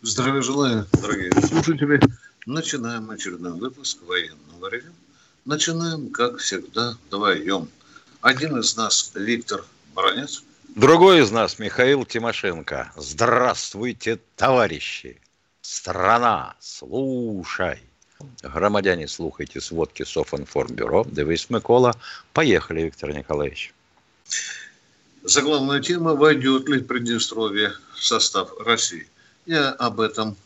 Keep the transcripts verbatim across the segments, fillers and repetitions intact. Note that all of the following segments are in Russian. Здравия желаю, дорогие слушатели. Начинаем очередной выпуск военного ревю. Начинаем, как всегда, вдвоем. Один из нас Виктор Баранец. Другой из нас Михаил Тимошенко. Здравствуйте, товарищи. Страна, слушай. Громадяне, слухайте сводки Софинформбюро. Девис Микола. Поехали, Виктор Николаевич. Заглавная тема: войдет ли Приднестровье в состав России? Я об этом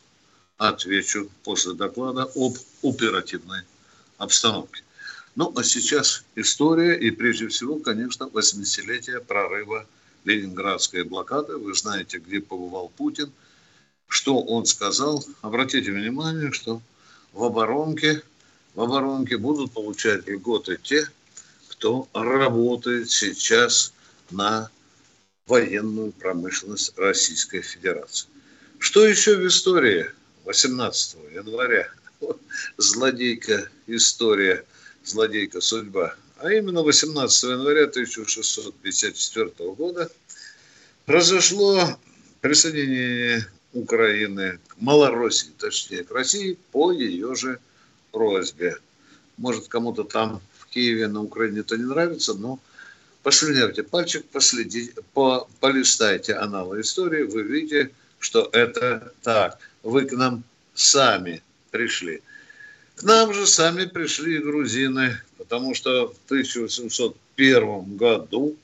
отвечу после доклада об оперативной обстановке. Ну, а сейчас история и, прежде всего, конечно, восьмидесятилетие прорыва Ленинградской блокады. Вы знаете, где побывал Путин, что он сказал. Обратите внимание, что в оборонке, в оборонке будут получать льготы те, кто работает сейчас на военную промышленность Российской Федерации. Что еще в истории восемнадцатого января? Злодейка история, злодейка судьба. А именно восемнадцатого января тысяча шестьсот пятьдесят четвёртого года произошло присоединение Украины к Малороссии, точнее к России, по ее же просьбе. Может, кому-то там в Киеве на Украине это не нравится, но послюнявьте пальчик, последите, по, полистайте аналы истории, вы видите, что это так. Вы к нам сами пришли. К нам же сами пришли и грузины, потому что в тысяча восемьсот первом году,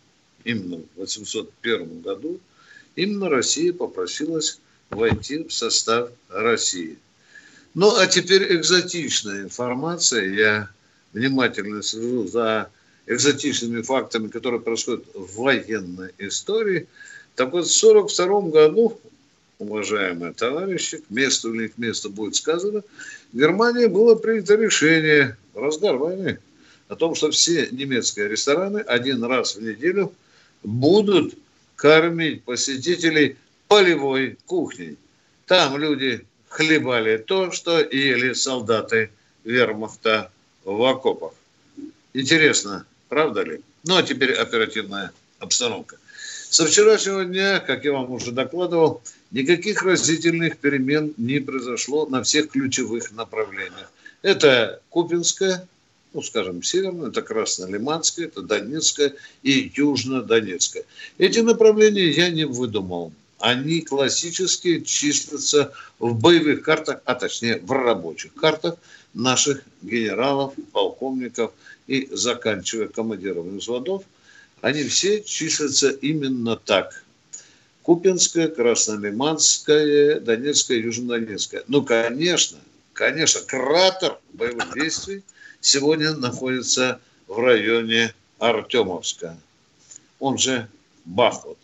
именно в тысяча восемьсот первом году, именно Россия попросилась войти в состав России. Ну, а теперь экзотичная информация. Я внимательно слежу за экзотичными фактами, которые происходят в военной истории. Так вот, в сорок втором году, уважаемые товарищи, к месту или не к месту будет сказано, в Германии было принято решение в разгар войны о том, что все немецкие рестораны один раз в неделю будут кормить посетителей полевой кухней. Там люди хлебали то, что ели солдаты вермахта в окопах. Интересно, правда ли? Ну, а теперь оперативная обстановка. Со вчерашнего дня, как я вам уже докладывал, никаких разительных перемен не произошло на всех ключевых направлениях. Это Купянская, ну, скажем, Северная, это Красно-Лиманская, это Донецкая и Южно-Донецкая. Эти направления я не выдумал. Они классически числятся в боевых картах, а точнее в рабочих картах наших генералов, полковников и, заканчивая командирами взводов, они все числятся именно так. Купинская, Краснолиманская, Донецкая, Южно-Донецкая. Ну, конечно, конечно, кратер боевых действий сегодня находится в районе Артемовска. Он же Бахмут.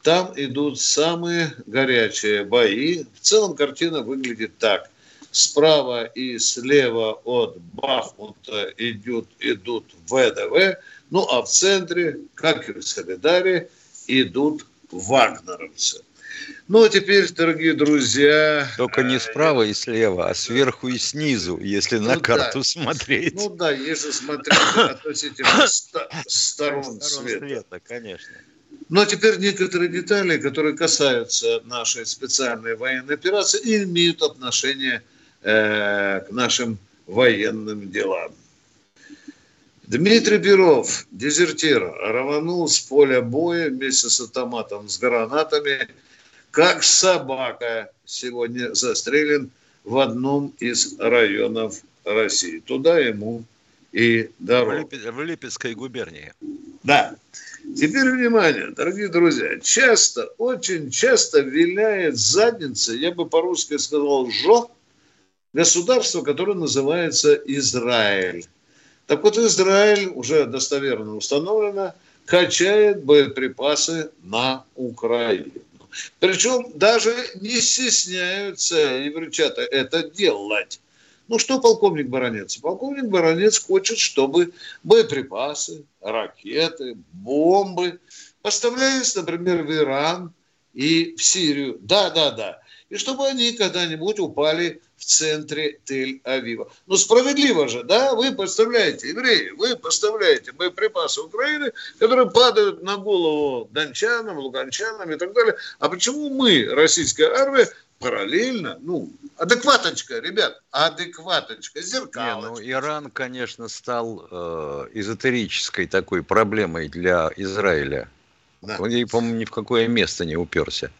Там идут самые горячие бои. В целом картина выглядит так. Справа и слева от Бахмута идут, идут ВДВ. Ну, а в центре, как и в Солидаре, идут вагнеровцы. Ну, а теперь, дорогие друзья... Только не справа и слева, а сверху и снизу, если ну, на да. карту смотреть. Ну да, если смотреть относительно ста- сторон, сторон света. света. Конечно. Ну, а теперь некоторые детали, которые касаются нашей специальной военной операции и имеют отношение э, к нашим военным делам. Дмитрий Беров, дезертир, рванул с поля боя вместе с автоматом, с гранатами, как собака, сегодня застрелен в одном из районов России. Туда ему и дорога. В Липецкой губернии. Да. Теперь внимание, дорогие друзья. Часто, очень часто виляет задница, я бы по-русски сказал, жо, государство, которое называется Израиль. Так вот, Израиль, уже достоверно установлено, качает боеприпасы на Украину. Причем даже не стесняются и вручат это делать. Ну что полковник Баранец? Полковник Баранец хочет, чтобы боеприпасы, ракеты, бомбы поставлялись, например, в Иран и в Сирию. Да, да, да. И чтобы они когда-нибудь упали в центре Тель-Авива. Ну, справедливо же, да? Вы поставляете, евреи, вы поставляете боеприпасы Украины, которые падают на голову дончанам, луганчанам и так далее. А почему мы, российская армия, параллельно, ну, адекваточка, ребят, адекваточка, зеркалочка. Не, ну, Иран, конечно, стал эзотерической такой проблемой для Израиля. Да. Он, по-моему, ни в какое место не уперся.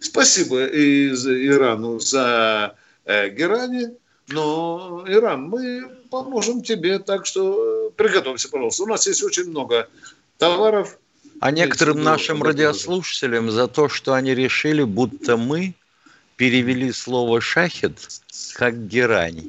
Спасибо из Ирану за э, Герани, но, Иран, мы поможем тебе, так что приготовься, пожалуйста. У нас есть очень много товаров. А некоторым нашим радиослушателям за то, что они решили, будто мы перевели слово «шахет» как «герань».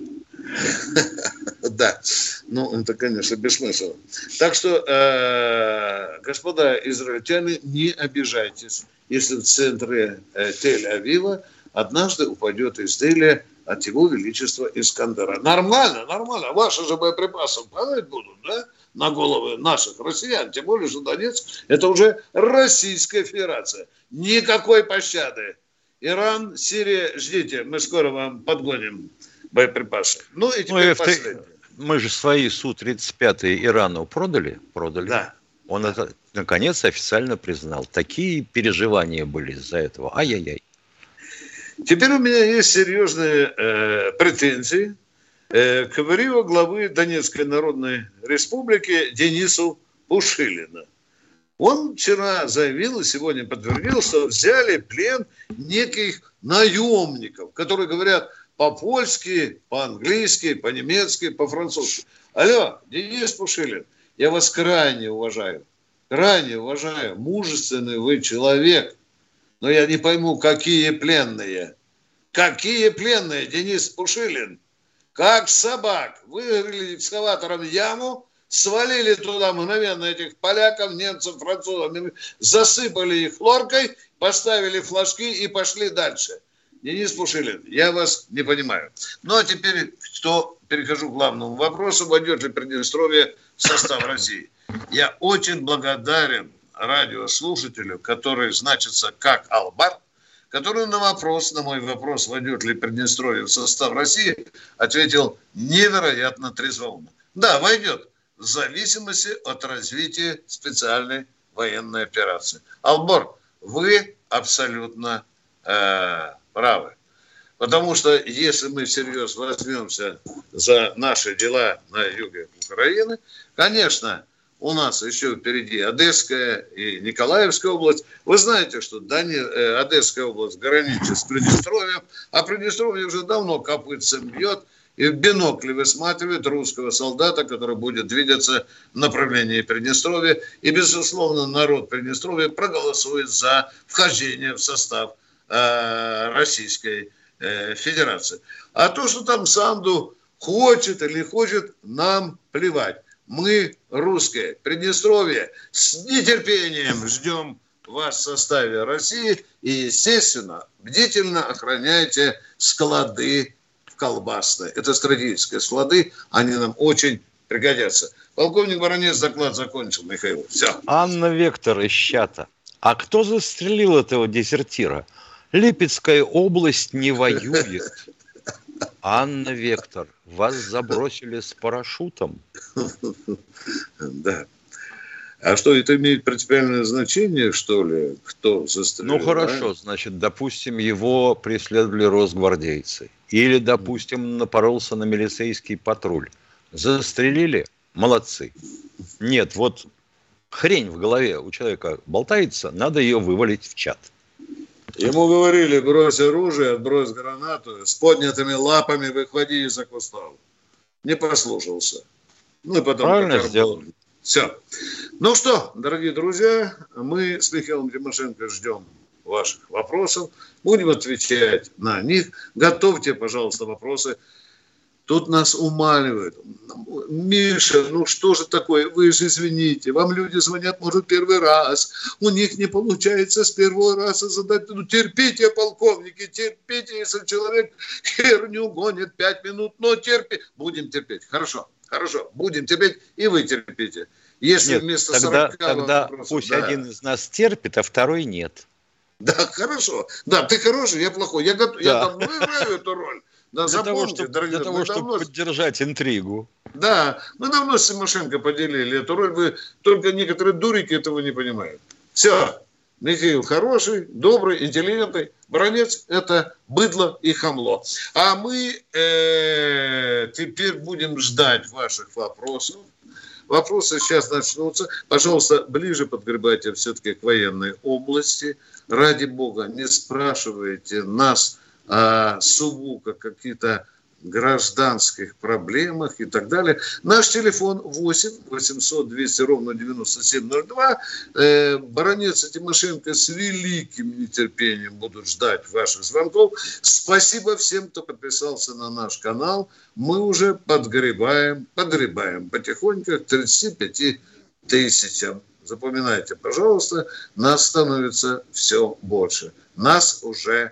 Да, ну это, конечно, бессмысленно. Так что, э, господа израильтяне, не обижайтесь, если в центре э, Тель-Авива однажды упадет изделие от его величества Искандера. Нормально, нормально, ваши же боеприпасы падать будут, да, на головы наших россиян, тем более, что Донецк – это уже Российская Федерация. Никакой пощады. Иран, Сирия, ждите, мы скоро вам подгоним боеприпасы. Ну и теперь ну, последнее. Мы же свои Су тридцать пять Ирану продали. продали. Да. Он да. это, наконец, официально признал. Такие переживания были из-за этого. Ай-яй-яй. Теперь у меня есть серьезные э, претензии э, к врио главы Донецкой Народной Республики Денису Пушилина. Он вчера заявил и сегодня подтвердил, что взяли плен неких наемников, которые говорят по-польски, по-английски, по-немецки, по-французски. Алло, Денис Пушилин, я вас крайне уважаю. Крайне уважаю. Мужественный вы человек. Но я не пойму, какие пленные. Какие пленные, Денис Пушилин? Как собак. Вырыли экскаватором яму, свалили туда мгновенно этих поляков, немцев, французов, засыпали их хлоркой, поставили флажки и пошли дальше. Денис Пушилин, я вас не понимаю. Ну, а теперь что, перехожу к главному вопросу. Войдет ли Приднестровье в состав России? Я очень благодарен радиослушателю, который значится как Албар, который на вопрос, на мой вопрос, войдет ли Приднестровье в состав России, ответил невероятно трезвоумно. Да, войдет. В зависимости от развития специальной военной операции. Албар, вы абсолютно э- правы. Потому что если мы всерьез возьмемся за наши дела на юге Украины, конечно, у нас еще впереди Одесская и Николаевская область. Вы знаете, что Одесская область граничит с Приднестровьем, а Приднестровье уже давно копытцем бьет и в бинокли высматривает русского солдата, который будет двигаться в направлении Приднестровья. И, безусловно, народ Приднестровья проголосует за вхождение в состав Российской Федерации. А то, что там Санду хочет или не хочет, нам плевать. Мы, русские, Приднестровье, с нетерпением ждем вас в составе России и, естественно, бдительно охраняйте склады в Колбасной. Это стратегические склады, они нам очень пригодятся. Полковник Баранец, доклад закончил, Михаил. Все. Анна Вектор из чата. А кто застрелил этого дезертира? Липецкая область не воюет. Анна Вектор, вас забросили с парашютом. Да. А что, это имеет принципиальное значение, что ли, кто застрелил? Ну, хорошо, да? Значит, допустим, его преследовали росгвардейцы. Или, допустим, напоролся на милицейский патруль. Застрелили? Молодцы. Нет, вот хрень в голове у человека болтается, надо ее вывалить в чат. Ему говорили, брось оружие, отбрось гранату, с поднятыми лапами выходи из-за кустов. Не послушался. Ну и потом... Правильно сделал. Все. Ну что, дорогие друзья, мы с Михаилом Тимошенко ждем ваших вопросов. Будем отвечать на них. Готовьте, пожалуйста, вопросы Тут нас умаливают. Миша, ну что же такое? Вы же извините. Вам люди звонят, может, первый раз. У них не получается с первого раза задать. Ну терпите, полковники, терпите. Если человек херню гонит пять минут, но терпите. Будем терпеть. Хорошо, хорошо. Будем терпеть, и вы терпите. Если нет, вместо тогда, сорока тогда вопросов, пусть да. один из нас терпит, а второй нет. Да, хорошо. Да, ты хороший, я плохой. Я, готов, да. я давно играю эту роль. Да, для запомните, того, чтобы, дорогие, для того, чтобы давно... поддержать интригу. Да, мы давно с Тимошенко поделили эту роль. Вы... Только некоторые дурики этого не понимают. Все. Михаил хороший, добрый, интеллигентный. Баранец – это быдло и хамло. А мы э, теперь будем ждать ваших вопросов. Вопросы сейчас начнутся. Пожалуйста, ближе подгребайте все-таки к военной области. Ради бога, не спрашивайте нас о сувука, каких-то гражданских проблемах и так далее. Наш телефон восемь восемьсот двести ровно девяносто семь ноль два. Э, Баранец и Тимошенко с великим нетерпением будут ждать ваших звонков. Спасибо всем, кто подписался на наш канал. Мы уже подгребаем, подгребаем потихоньку к тридцати пяти тысячам. Запоминайте, пожалуйста, нас становится все больше. Нас уже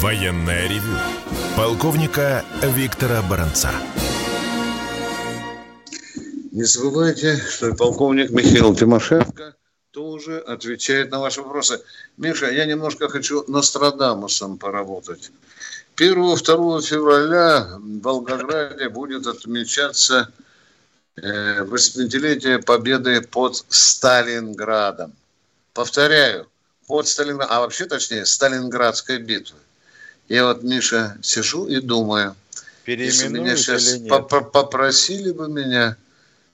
Военное ревью полковника Виктора Баранца. Не забывайте, что и полковник Михаил Тимошенко тоже отвечает на ваши вопросы. Миша, я немножко хочу Нострадамусом поработать. первого-второго февраля в Волгограде будет отмечаться восьмидесятилетие победы под Сталинградом. Повторяю, под Сталинградом, а вообще точнее Сталинградской битвы. Я вот, Миша, сижу и думаю, если меня сейчас попросили бы меня,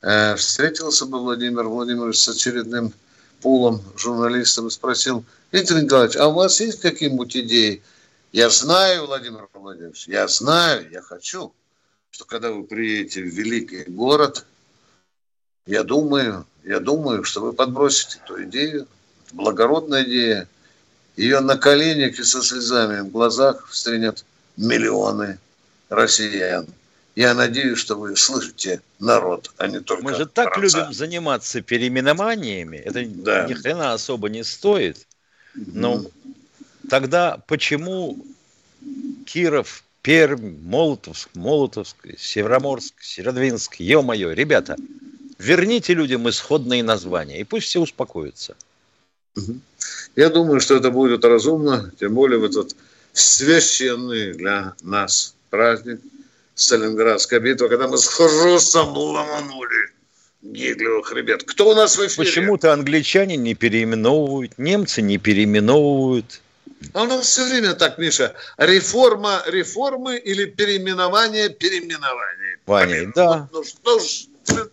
э, встретился бы Владимир Владимирович с очередным пулом журналистов и спросил: Виктор Николаевич, а у вас есть какие-нибудь идеи? Я знаю, Владимир Владимирович, я знаю, я хочу, что когда вы приедете в великий город, я думаю, я думаю, что вы подбросите эту идею, благородная идея. Ее на коленях и со слезами в глазах встретят миллионы россиян. Я надеюсь, что вы слышите народ, а не только... Мы же так Баранца. Любим заниматься переименованиями. Это да. ни хрена особо не стоит. Но mm-hmm. тогда почему Киров, Пермь, Молотовск, Молотовск, Североморск, Северодвинск, ё-моё, ребята, верните людям исходные названия, и пусть все успокоятся. Я думаю, что это будет разумно, тем более в этот священный для нас праздник Сталинградская битва, когда мы с хрустом ломанули Гитлеру хребет. Кто у нас в эфире? Почему-то англичане не переименовывают, немцы не переименовывают. А у нас все время так, Миша. Реформа реформы или переименование переименование. Ваня, да. Ну что ж.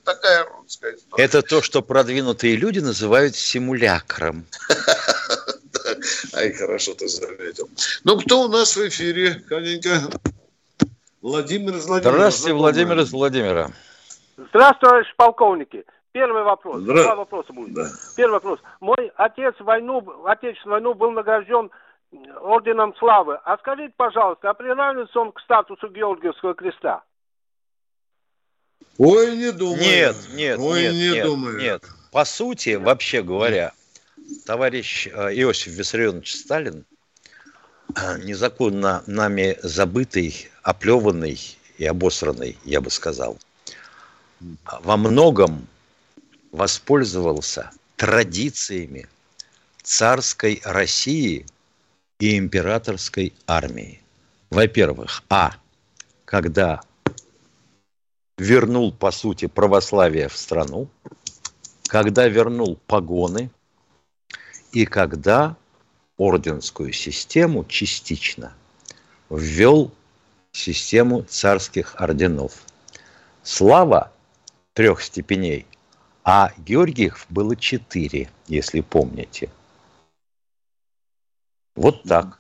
Такая русская история. Это то, что продвинутые люди называют симулякром. Ай, хорошо ты заметил. Ну, кто у нас в эфире? Коненько. Владимир из Владимира. Здравствуйте, Владимир из Владимира. Здравствуйте, товарищи полковники. Первый вопрос. Здра... Два вопроса будет. Да. Первый вопрос. Мой отец в войну, в Отечественную войну был награжден орденом славы. А скажите, пожалуйста, а приравнивается он к статусу Георгиевского креста? Ой, не думаю. Нет, нет, Ой, нет, не нет, думаю. нет. По сути, вообще говоря, товарищ Иосиф Виссарионович Сталин, незаконно нами забытый, оплеванный и обосранный, я бы сказал, во многом воспользовался традициями царской России и императорской армии. Во-первых, а, когда... вернул, по сути, православие в страну, когда вернул погоны и когда орденскую систему частично ввел систему царских орденов. Слава трех степеней, а Георгиев было четыре, если помните. Вот так.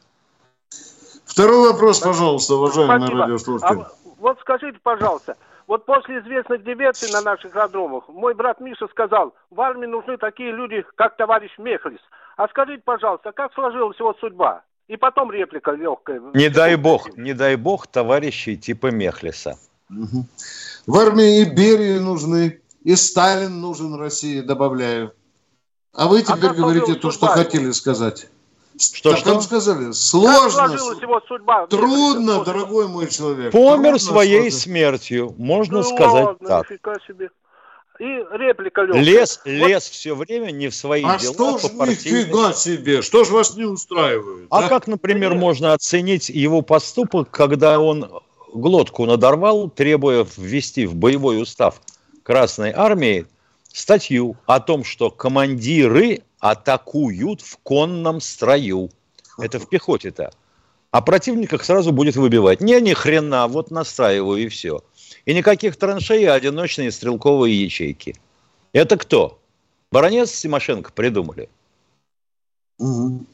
Второй вопрос, пожалуйста, уважаемый радиослушатель. А, вот скажите, пожалуйста, вот после известных диверсий на наших аэродромах, мой брат Миша сказал, в армии нужны такие люди, как товарищ Мехлис. А скажите, пожалуйста, как сложилась его судьба? И потом реплика легкая. Не дай бог, не дай бог товарищей типа Мехлиса. Угу. В армии и Берии нужны, и Сталин нужен России, добавляю. А вы теперь а говорите то, что хотели сказать. Что, так что? Вам сказали, сложно, его судьба? Трудно, дорогой мой человек. Помер своей сложно. Смертью, можно ну, сказать ладно, так. Себе. И реплика легкая. Лес, вот. Лес все время не в свои а дела. А что ж нифига себе, что ж вас не устраивает? А да? Как, например, Нет. можно оценить его поступок, когда он глотку надорвал, требуя ввести в боевой устав Красной Армии статью о том, что командиры атакуют в конном строю. Это в пехоте-то. А противник их сразу будет выбивать. Не, ни хрена, вот настраиваю и все. И никаких траншей, а одиночные стрелковые ячейки. Это кто? Баранец с Тимошенко придумали. Угу.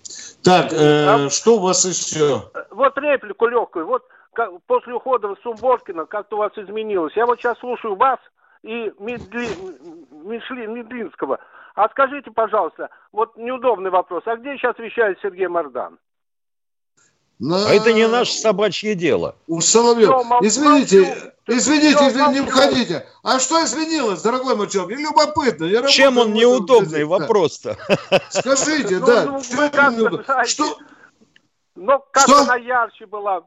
Так, э, а, что у вас еще? Вот реплику легкую. Вот как, после ухода Сумборкина как-то у вас изменилось. Я вот сейчас слушаю вас и Медли... Медли... Медлинского. А скажите, пожалуйста, вот неудобный вопрос. А где сейчас вещает Сергей Мардан? На... А это не наше собачье дело. У Соловьева. Извините, извините, извините, не входите. А что изменилось, дорогой мой человек? Мне любопытно. Я Чем он неудобный вопрос-то? Скажите, да. Что... Ну, как-то она ярче была.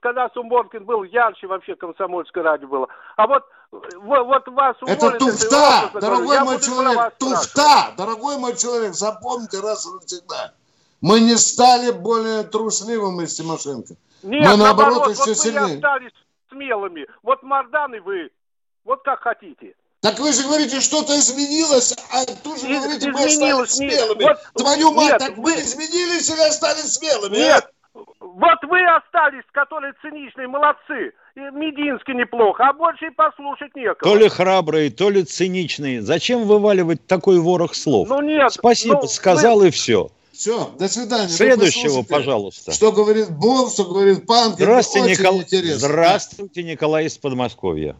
Когда Сумборкин был, ярче вообще Комсомольское радио было. А вот вот вас уволят... Это туфта, дорогой мой человек, туфта, дорогой мой человек, запомните раз и навсегда. Мы не стали более трусливыми с Тимошенко. Нет, мы, наоборот, наоборот еще вот сильнее. Вы остались смелыми. Вот Мардан и вы. Вот как хотите. Так вы же говорите, что-то изменилось, а тут же говорите, мы остались смелыми. Вот, Твою мать, нет, так вы изменились или остались смелыми? Нет. А? Вот вы остались, которые циничные, молодцы. И Мединский неплохо, а больше и послушать некого. То ли храбрые, то ли циничные. Зачем вываливать такой ворох слов? Ну нет. Спасибо, ну, сказал вы... и все. Все, до свидания. Следующего, пожалуйста. Что говорит Бог, что говорит Панк. Здравствуйте, Никол... Здравствуйте, Николай из Подмосковья.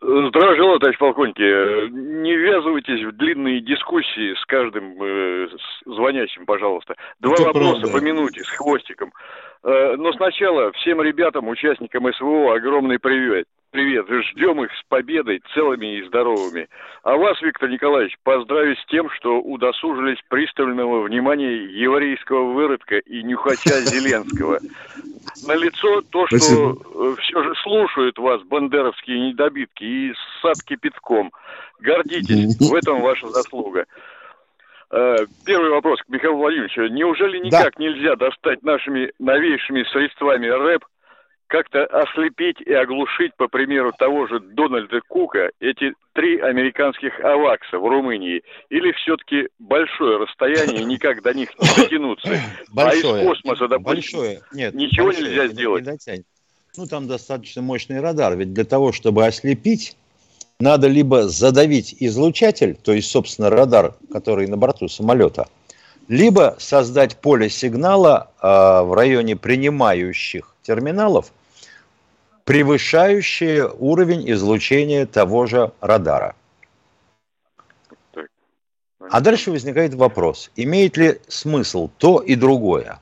Здравия желаю, товарищ полковник. Не ввязывайтесь в длинные дискуссии с каждым э, с звонящим, пожалуйста. Два Это вопроса правда. По минуте с хвостиком. Э, но сначала всем ребятам, участникам СВО, огромный привет. Привет. Ждем их с победой, целыми и здоровыми. А вас, Виктор Николаевич, поздравляю с тем, что удосужились пристального внимания еврейского выродка и нюхача Зеленского. Налицо то, что Спасибо. Все же слушают вас, бандеровские недобитки, и ссат кипятком. Гордитесь, в этом ваша заслуга. Первый вопрос к Михаилу Владимировичу. Неужели никак да. нельзя достать нашими новейшими средствами рэп, как-то ослепить и оглушить, по примеру того же Дональда Кука, эти три американских АВАКСа в Румынии? Или все-таки большое расстояние, никак до них не дотянуться? Большое. А из космоса, допустим, большое. Нет, ничего большое. Нельзя сделать? Не ну, там достаточно мощный радар. Ведь для того, чтобы ослепить, надо либо задавить излучатель, то есть, собственно, радар, который на борту самолета, либо создать поле сигнала э, в районе принимающих терминалов, превышающие уровень излучения того же радара. А дальше возникает вопрос, имеет ли смысл то и другое?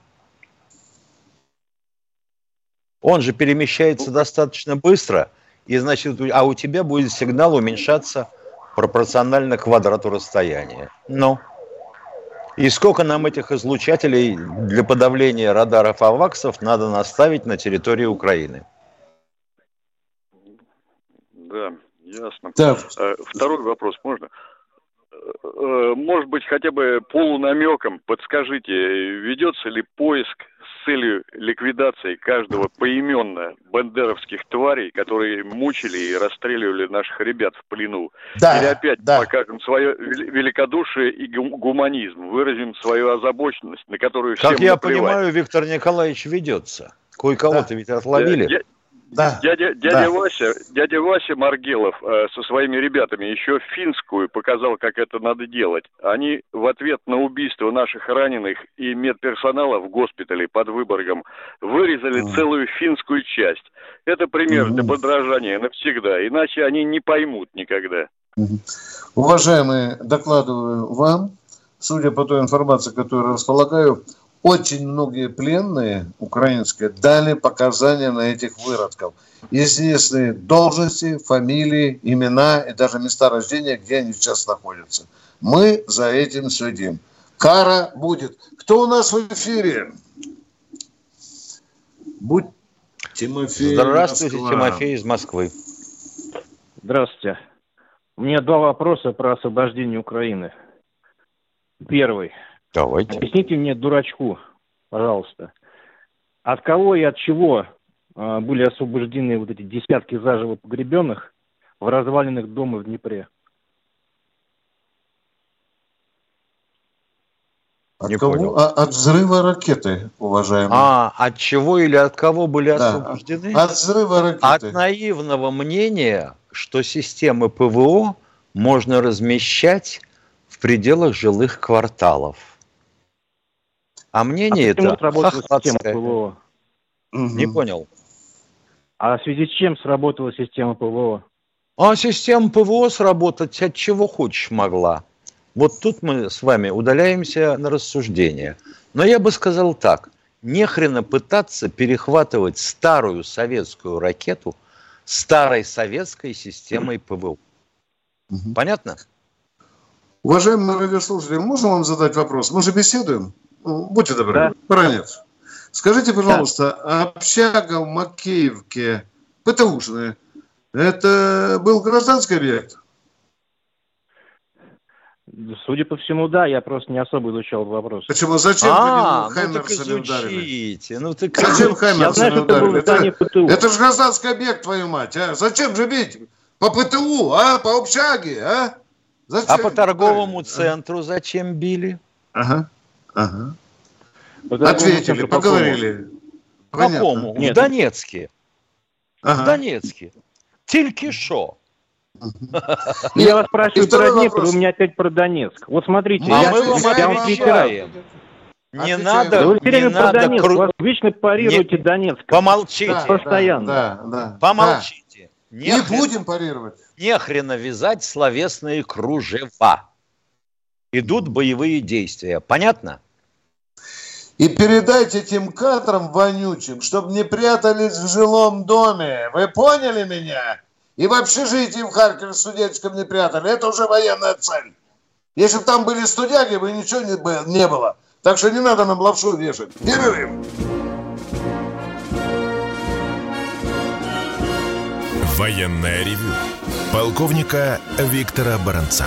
Он же перемещается достаточно быстро, и значит, а у тебя будет сигнал уменьшаться пропорционально квадрату расстояния. Но... И сколько нам этих излучателей для подавления радаров АВАКСов надо наставить на территории Украины? Да, ясно. Да. Второй вопрос, можно? Может быть, хотя бы полунамеком подскажите, ведется ли поиск с целью ликвидации каждого поименно бандеровских тварей, которые мучили и расстреливали наших ребят в плену? Да, или опять да. покажем свое великодушие и гуманизм, выразим свою озабоченность, на которую всем наплевать? Как я понимаю, Виктор Николаевич, ведется. Кое-кого-то да. ведь отловили. Я, я... Да. Дядя, дядя, да. Вася, дядя Вася Маргелов э, со своими ребятами еще финскую показал, как это надо делать. Они в ответ на убийство наших раненых и медперсонала в госпитале под Выборгом вырезали mm. целую финскую часть. Это пример mm. для подражания навсегда, иначе они не поймут никогда. Mm-hmm. Уважаемые, докладываю вам, судя по той информации, которую располагаю, очень многие пленные украинские дали показания на этих выродков. Известные должности, фамилии, имена и даже места рождения, где они сейчас находятся. Мы за этим следим. Кара будет. Кто у нас в эфире? Будь... Тимофей. Здравствуйте, Москва. Тимофей из Москвы. Здравствуйте. У меня два вопроса про освобождение Украины. Первый. Давайте. Объясните мне, дурачку, пожалуйста, от кого и от чего э, были освобождены вот эти десятки заживо погребенных в развалинах дома в Днепре? От, Не кого? А, от взрыва ракеты, уважаемые. А, от чего или от кого были да. освобождены? От взрыва ракеты. От наивного мнения, что системы ПВО можно размещать в пределах жилых кварталов. А мнение а это... Хохлатское. Угу. Не понял. А в связи с чем сработала система ПВО? А система ПВО сработать от чего хочешь могла. Вот тут мы с вами удаляемся на рассуждение. Но я бы сказал так. Нехрена пытаться перехватывать старую советскую ракету старой советской системой ПВО. Угу. Понятно? Уважаемые радиослушатели, можно вам задать вопрос? Мы же беседуем. Будьте добры, да. Баранец. Скажите, пожалуйста, да. общага в Макеевке, ПТУшная, это был гражданский объект? Судя по всему, да. Я просто не особо изучал вопрос. Почему? Зачем а, вы Хаймерсами ну ударили? Ну, так... Зачем Хаймерсами ударили? Это, это, это же гражданский объект, твою мать. А? Зачем же бить? По ПТУ, а? По общаге, а? Зачем? А по торговому центру зачем били? Ага. Ага. Ответили, по поговорили. По кому? В Донецке. Ага. В Донецке. Тильки шо. Я вас спрашиваю про Днепр, вы меня опять про Донецк. Вот смотрите, а я, мы вам я вам отвечаем. Не отвечаем. Надо, да вы все время про Донецк. Кру... Вас вечно парируете не... Донецк. Помолчите. Да, постоянно. Да, да. Помолчите. Да. Не, не хрен... будем парировать. Не хрена вязать словесные кружева. Идут боевые действия. Понятно? И передайте этим кадрам вонючим, чтобы не прятались в жилом доме. Вы поняли меня? И в общежитии в Харькове студенческом не прятали. Это уже военная цель. Если бы там были студяги, бы ничего не было. Так что не надо нам лапшу вешать. Перерыв. Военное ревю. Полковника Виктора Баранца.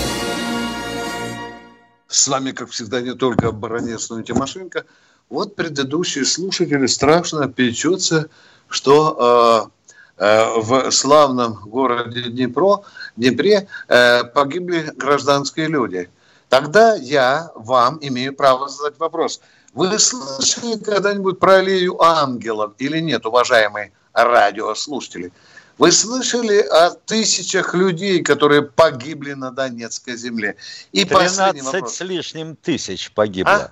С нами, как всегда, не только Баранец, но и Тимошенко. Вот предыдущие слушатели страшно печутся, что э, э, в славном городе Днепро, Днепре э, погибли гражданские люди. Тогда я вам имею право задать вопрос. Вы слышали когда-нибудь про аллею ангелов или нет, уважаемые радиослушатели? Вы слышали о тысячах людей, которые погибли на Донецкой земле? И тринадцать с лишним тысяч погибло. А,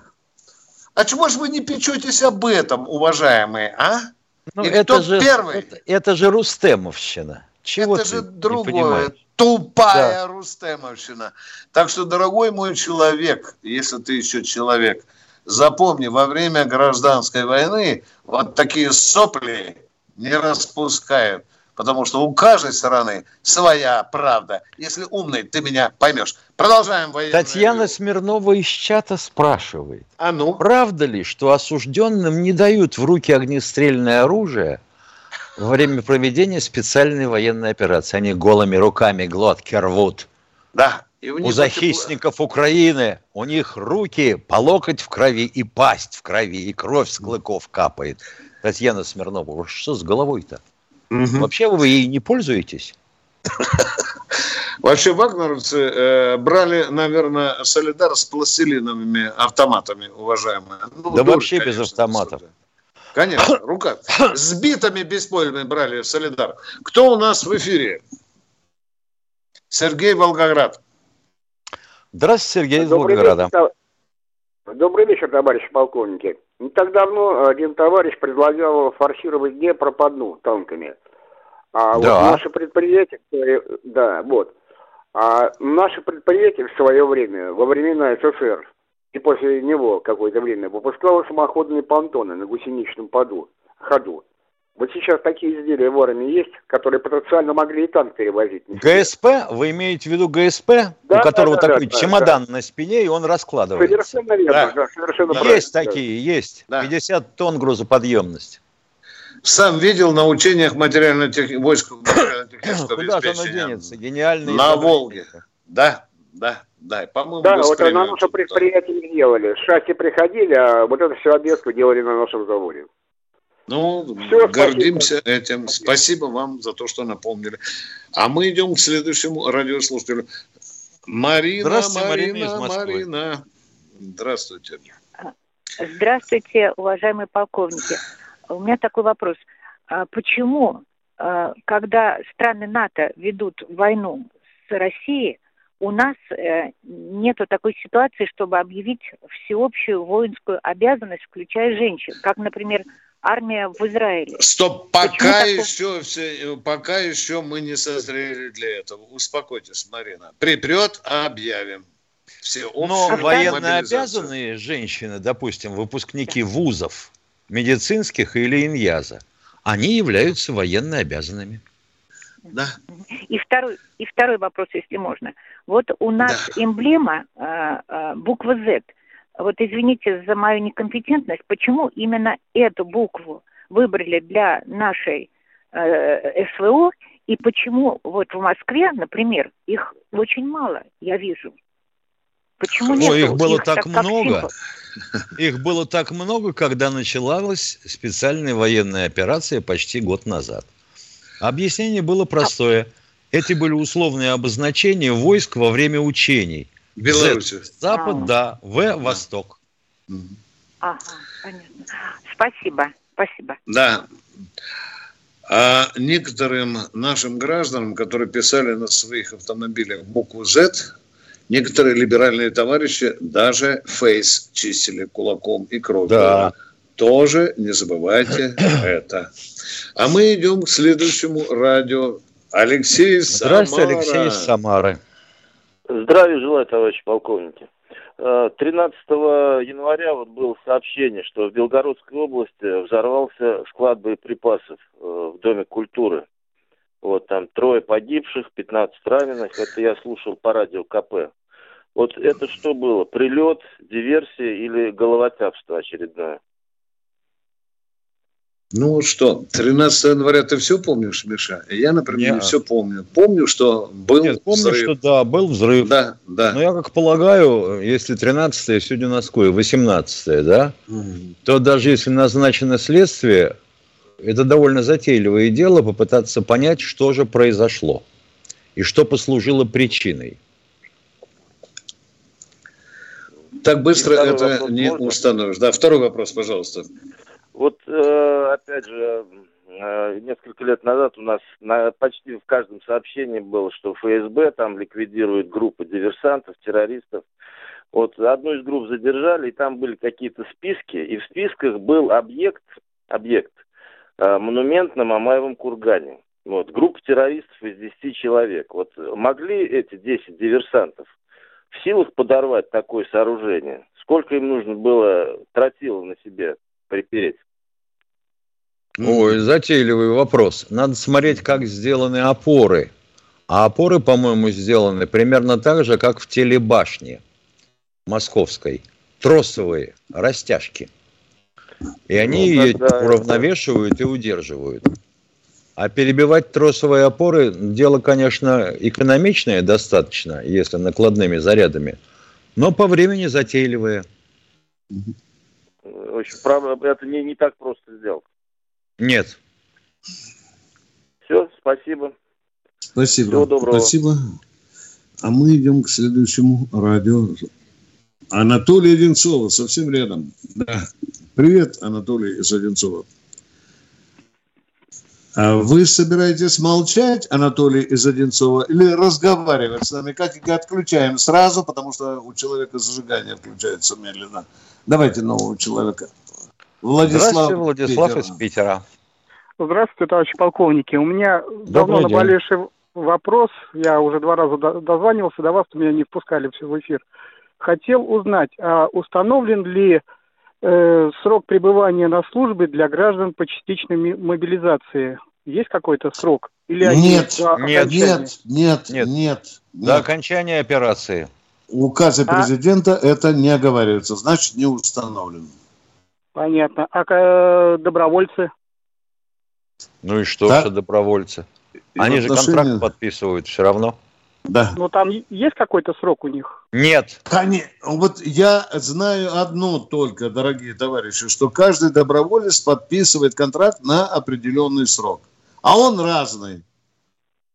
а чего же вы не печетесь об этом, уважаемые, а? Ну, это, же, это, это же Рустемовщина. Чего это же другое, тупая да. Рустемовщина. Так что, дорогой мой человек, если ты еще человек, запомни, во время гражданской войны вот такие сопли не распускают. потому что у каждой стороны своя правда. Если умный, ты меня поймешь. Продолжаем военное ревью. Татьяна Смирнова из чата спрашивает. А ну? Правда ли, что осужденным не дают в руки огнестрельное оружие во время проведения специальной военной операции? Они голыми руками глотки рвут. Да. И у у захистников это... Украины у них руки по локоть в крови, и пасть в крови, и кровь с клыков капает. Татьяна Смирнова, что с головой-то? Угу. Вообще вы ей не пользуетесь? Вообще вагнеровцы брали, наверное, Солидар с пластилиновыми автоматами, уважаемые. Да вообще без автоматов. Конечно, рука. С битами бейсбольными брали Солидар. Кто у нас в эфире? Сергей, Волгоград. Здравствуйте, Сергей из Волгограда. Вечер, добрый вечер, товарищи полковники. Не так давно один товарищ предлагал форсировать Днепр по дну танками. А вот да. наши предприятия, да, вот. А наши предприятия в свое время, во времена СССР, и после него какое-то время выпускало самоходные понтоны на гусеничном поду, ходу. Вот сейчас такие изделия в армии есть, которые потенциально могли и танк перевозить. ГСП? Вы имеете в виду ГСП? Да, у которого да, да, такой да, чемодан да. на спине, и он раскладывается. Совершенно верно. Да. Да, совершенно да. Есть да. такие, есть. Да. пятьдесят тонн грузоподъемность. Сам видел на учениях материально-технического войска. Куда же оно денется? Гениальный. На Волге. Да, да. Да, по-моему, да вот на нашем предприятии делали. Шасси приходили, а вот это все обвеску делали на нашем заводе. Ну, все, гордимся спасибо. Этим. Спасибо вам за то, что напомнили. А мы идем к следующему радиослушателю. Марина, Марина, Марина. Здравствуйте. Здравствуйте, уважаемые полковники. У меня такой вопрос. Почему, когда страны НАТО ведут войну с Россией, у нас нету такой ситуации, чтобы объявить всеобщую воинскую обязанность, включая женщин, как, например, армия в Израиле. Стоп, пока еще, все, пока еще мы не созрели для этого. Успокойтесь, Марина. Припрет, а объявим. Все Но военно обязанные женщины, допустим, выпускники вузов, медицинских или иньяза, они являются военно обязанными. Да. И второй, и второй вопрос, если можно. Вот у нас да. эмблема э, буква Z. Вот извините за мою некомпетентность, почему именно эту букву выбрали для нашей э, СВО, и почему вот в Москве, например, их очень мало, я вижу. Почему нет? Их было их так, так много. Их было так много, когда началась специальная военная операция почти год назад. Объяснение было простое. Эти были условные обозначения войск во время учений. Беларусь. Запад, а. да. В, Восток. Ага, понятно. Спасибо, спасибо. Да. А некоторым нашим гражданам, которые писали на своих автомобилях букву Z, некоторые либеральные товарищи даже фейс чистили кулаком и кровью. Да. Тоже не забывайте это. А мы идем к следующему радио. Алексей Самара. Здравствуйте, Алексей из Самары. Здравия желаю, товарищи полковники. тринадцатого января вот было сообщение, что в Белгородской области взорвался склад боеприпасов в Доме культуры. Вот там трое погибших, пятнадцать раненых. Это я слушал по радио КП. Вот это что было? Прилет, диверсия или головотяпство очередное? Ну вот что, тринадцатого января ты все помнишь, Миша? Я, например, Нет. все помню. Помню, что был Нет, помню, взрыв. Помню, что да, был взрыв. Да, да. Но я как полагаю, если тринадцатое, сегодня у нас какое, восемнадцатое, да? Угу. То даже если назначено следствие, это довольно затейливое дело попытаться понять, что же произошло. И что послужило причиной. Так быстро это не можно? Установишь. Да, второй вопрос, пожалуйста. Вот, опять же, несколько лет назад у нас почти в каждом сообщении было, что ФСБ там ликвидирует группы диверсантов, террористов. Вот одну из групп задержали, и там были какие-то списки, и в списках был объект, объект, монумент на Мамаевом кургане. Вот, группа террористов из десяти человек. Вот могли эти десять диверсантов в силах подорвать такое сооружение? Сколько им нужно было тротила на себе припереть? Ой, затейливый вопрос. Надо смотреть, как сделаны опоры. А опоры, по-моему, сделаны примерно так же, как в телебашне московской. Тросовые растяжки. И они ну, тогда ее уравновешивают это... и удерживают. А перебивать тросовые опоры дело, конечно, экономичное достаточно, если накладными зарядами, но по времени затейливое. В общем, правда, это не, не так просто сделать. Нет. Все, спасибо. Спасибо. Всего доброго. Спасибо. А мы идем к следующему радио. Анатолий Одинцова, совсем рядом. Да. Привет, Анатолий из Одинцова. А вы собираетесь молчать, Анатолий из Одинцова, или разговаривать с нами? Как и отключаем сразу, потому что у человека зажигание отключается медленно. Давайте нового человека. Владислав. Здравствуйте, Владислав Питера. из Питера. Здравствуйте, товарищи полковники. У меня Добрый давно день. наболевший вопрос. Я уже два раза дозванивался до вас, меня не впускали в эфир. Хотел узнать, а установлен ли э, срок пребывания на службе для граждан по частичной мобилизации? Есть какой-то срок? Или нет, нет, нет, нет, нет, нет. До окончания операции. Указы президента а? это не оговаривается, значит, не установлено. Понятно. А добровольцы? Ну и что, да? что добровольцы? И Они же контракт подписывают все равно. Да. Но там есть какой-то срок у них? Нет. Конечно. Вот я знаю одно только, дорогие товарищи, что каждый доброволец подписывает контракт на определенный срок. А он разный.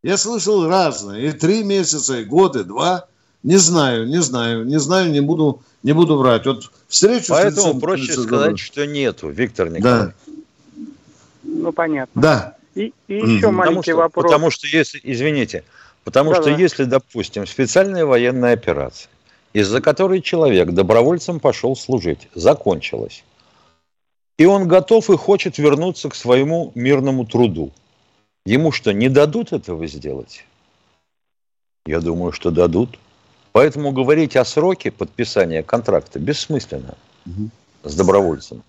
Я слышал разные. И три месяца, и год, и два. Не знаю, не знаю, не знаю, не буду, не буду врать. Вот встречу Поэтому с лицом, проще лицом, сказать, говорю. что нету, Виктор Николаевич. Да. Ну, понятно. Да. И, и еще mm-hmm. маленький потому вопрос. Что, потому что, если, извините... Потому да, что да. если, допустим, специальная военная операция, из-за которой человек добровольцем пошел служить, закончилась, и он готов и хочет вернуться к своему мирному труду, ему что, не дадут этого сделать? Я думаю, что дадут. Поэтому говорить о сроке подписания контракта бессмысленно угу. с добровольцем.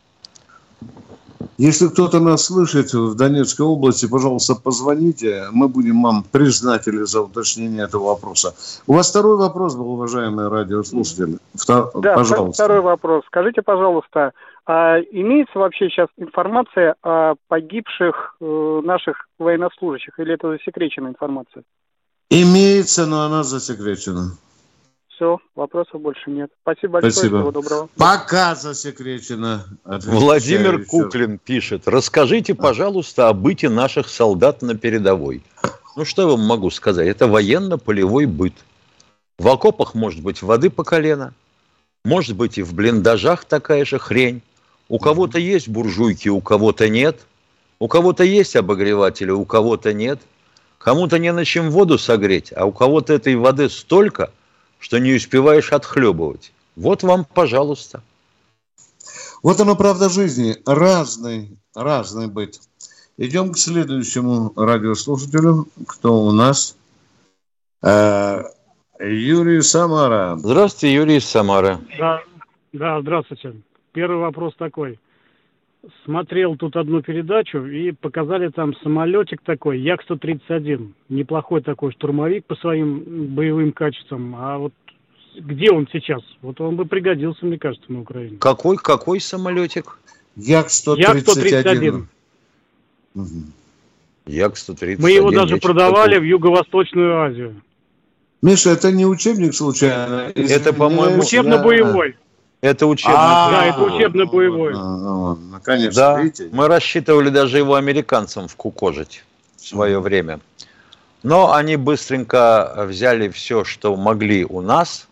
Если кто-то нас слышит в Донецкой области, пожалуйста, позвоните. Мы будем вам признательны за уточнение этого вопроса. У вас второй вопрос был, уважаемые радиослушатели. Втор... Да, пожалуйста. Второй вопрос. Скажите, пожалуйста, а имеется вообще сейчас информация о погибших наших военнослужащих? Или это засекреченная информация? Имеется, но она засекречена. Все, вопросов больше нет. Спасибо большое, Спасибо. Всего доброго. Пока засекречено. Отвечаю Владимир еще. Куклин пишет. Расскажите, пожалуйста, о быте наших солдат на передовой. Ну, что я вам могу сказать? Это военно-полевой быт. В окопах может быть воды по колено. Может быть и в блиндажах такая же хрень. У кого-то есть буржуйки, у кого-то нет. У кого-то есть обогреватели, у кого-то нет. Кому-то не на чем воду согреть, а у кого-то этой воды столько, что не успеваешь отхлебывать. Вот вам, пожалуйста. Вот она, правда жизни. Разный, разный быт. Идем к следующему радиослушателю. Кто у нас? Э-э- Юрий Самара. Здравствуйте, Юрий Самара. Да, да, здравствуйте. Первый вопрос такой. Смотрел тут одну передачу, и показали там самолетик такой, Як сто тридцать один. Неплохой такой штурмовик по своим боевым качествам. А вот где он сейчас? Вот он бы пригодился, мне кажется, на Украине. Какой, какой самолетик? Як сто тридцать один. Угу. Як сто тридцать один. Мы его даже продавали такой в Юго-Восточную Азию. Миша, это не учебник, случайно? Извиняюсь. Это, по-моему... Учебно-боевой. Это учебный. Да, это учебно-боевой. Конечно, видите. Мы рассчитывали даже его американцам вкукожить в свое время. Но они быстренько взяли все, что могли у нас,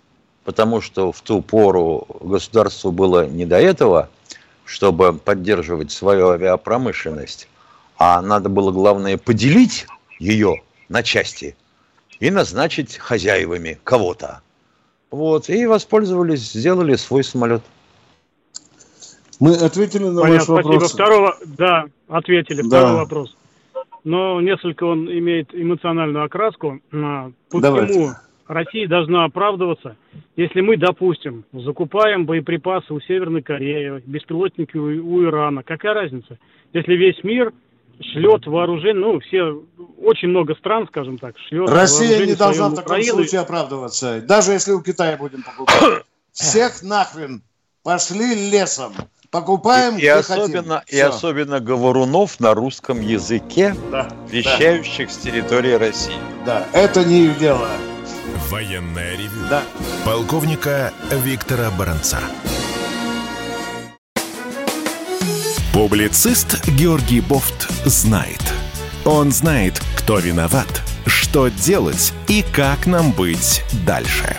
потому что в ту пору государству было не до этого, чтобы поддерживать свою авиапромышленность. А надо было, главное, поделить ее на части и назначить хозяевами кого-то. Вот, и воспользовались, сделали свой самолет. Мы ответили на Понятно, ваш вопрос. Спасибо. Второго, да, ответили. Да. Второй вопрос. Но несколько он имеет эмоциональную окраску. Почему Давайте. Россия должна оправдываться, если мы, допустим, закупаем боеприпасы у Северной Кореи, беспилотники у, у Ирана. Какая разница, если весь мир шлет вооружение, ну, все, очень много стран, скажем так, шлет вооружение. Россия не должна в таком случае оправдываться, даже если у Китая будем покупать. Всех нахрен, пошли лесом. Покупаем, и особенно, и особенно говорунов на русском языке, да, вещающих да. с территории России. Да, это не их дело. Военное ревью. Да. Полковника Виктора Баранца. Публицист Георгий Бофт знает. Он знает, кто виноват, что делать и как нам быть дальше.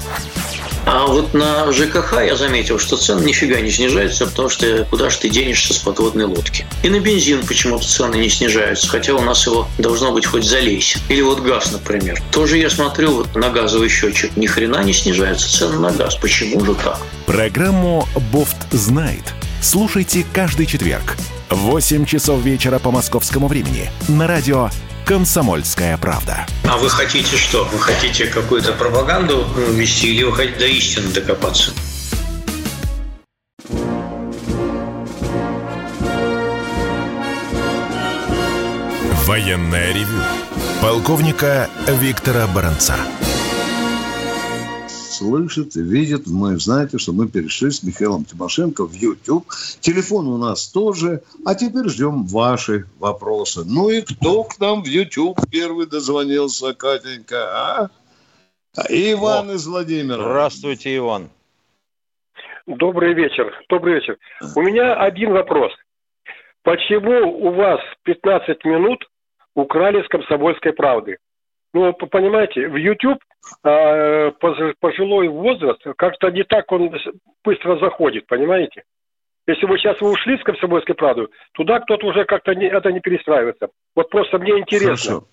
А вот на ЖКХ я заметил, что цены нифига не снижаются, потому что куда же ты денешься с подводной лодки. И на бензин почему-то цены не снижаются, хотя у нас его должно быть хоть залейся. Или вот газ, например. Тоже я смотрю вот на газовый счетчик, ни хрена не снижаются цены на газ. Почему же так? Программу «Бофт знает» слушайте каждый четверг в восемь часов вечера по московскому времени на радио «Комсомольская правда». А вы хотите что? Вы хотите какую-то пропаганду вести или вы хотите до истины докопаться? Военное ревью полковника Виктора Баранца. Слышит, видит, мы знаете, что мы перешли с Михаилом Тимошенко в YouTube. Телефон у нас тоже. А теперь ждем ваши вопросы. Ну и кто к нам в YouTube первый дозвонился, Катенька? А? Иван О, из Владимира. Здравствуйте, Иван. Добрый вечер. Добрый вечер. У меня один вопрос. Почему у вас пятнадцать минут украли с «Комсомольской правды»? Ну, понимаете, в YouTube э, пожилой возраст, как-то не так он быстро заходит, понимаете? Если вы сейчас вы ушли с «Комсомольской правды», туда кто-то уже как-то не, это не перестраивается. Вот просто мне интересно, Хорошо.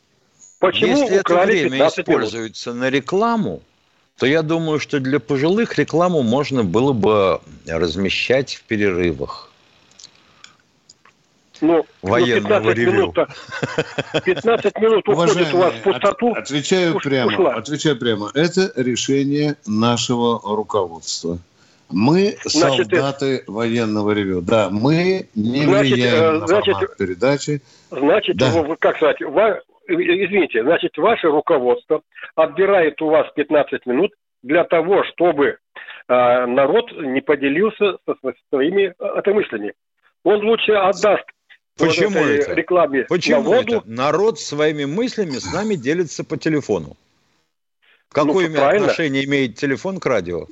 почему Если украли это время используется минут? На рекламу, то я думаю, что для пожилых рекламу можно было бы размещать в перерывах. Ну, военного ревью. пятнадцать минут уходит у вас в пустоту. Отвечаю прямо, отвечаю прямо. Это решение нашего руководства. Мы солдаты военного ревью. Да, мы не влияем на формат передачи. Значит, как сказать, извините, значит, ваше руководство отбирает у вас пятнадцать минут для того, чтобы народ не поделился со своими отомыслями. Он лучше отдаст Почему вот это? Рекламе Почему на воду. Это? Народ своими мыслями с нами делится по телефону. Какое ну, отношение имеет телефон к радио?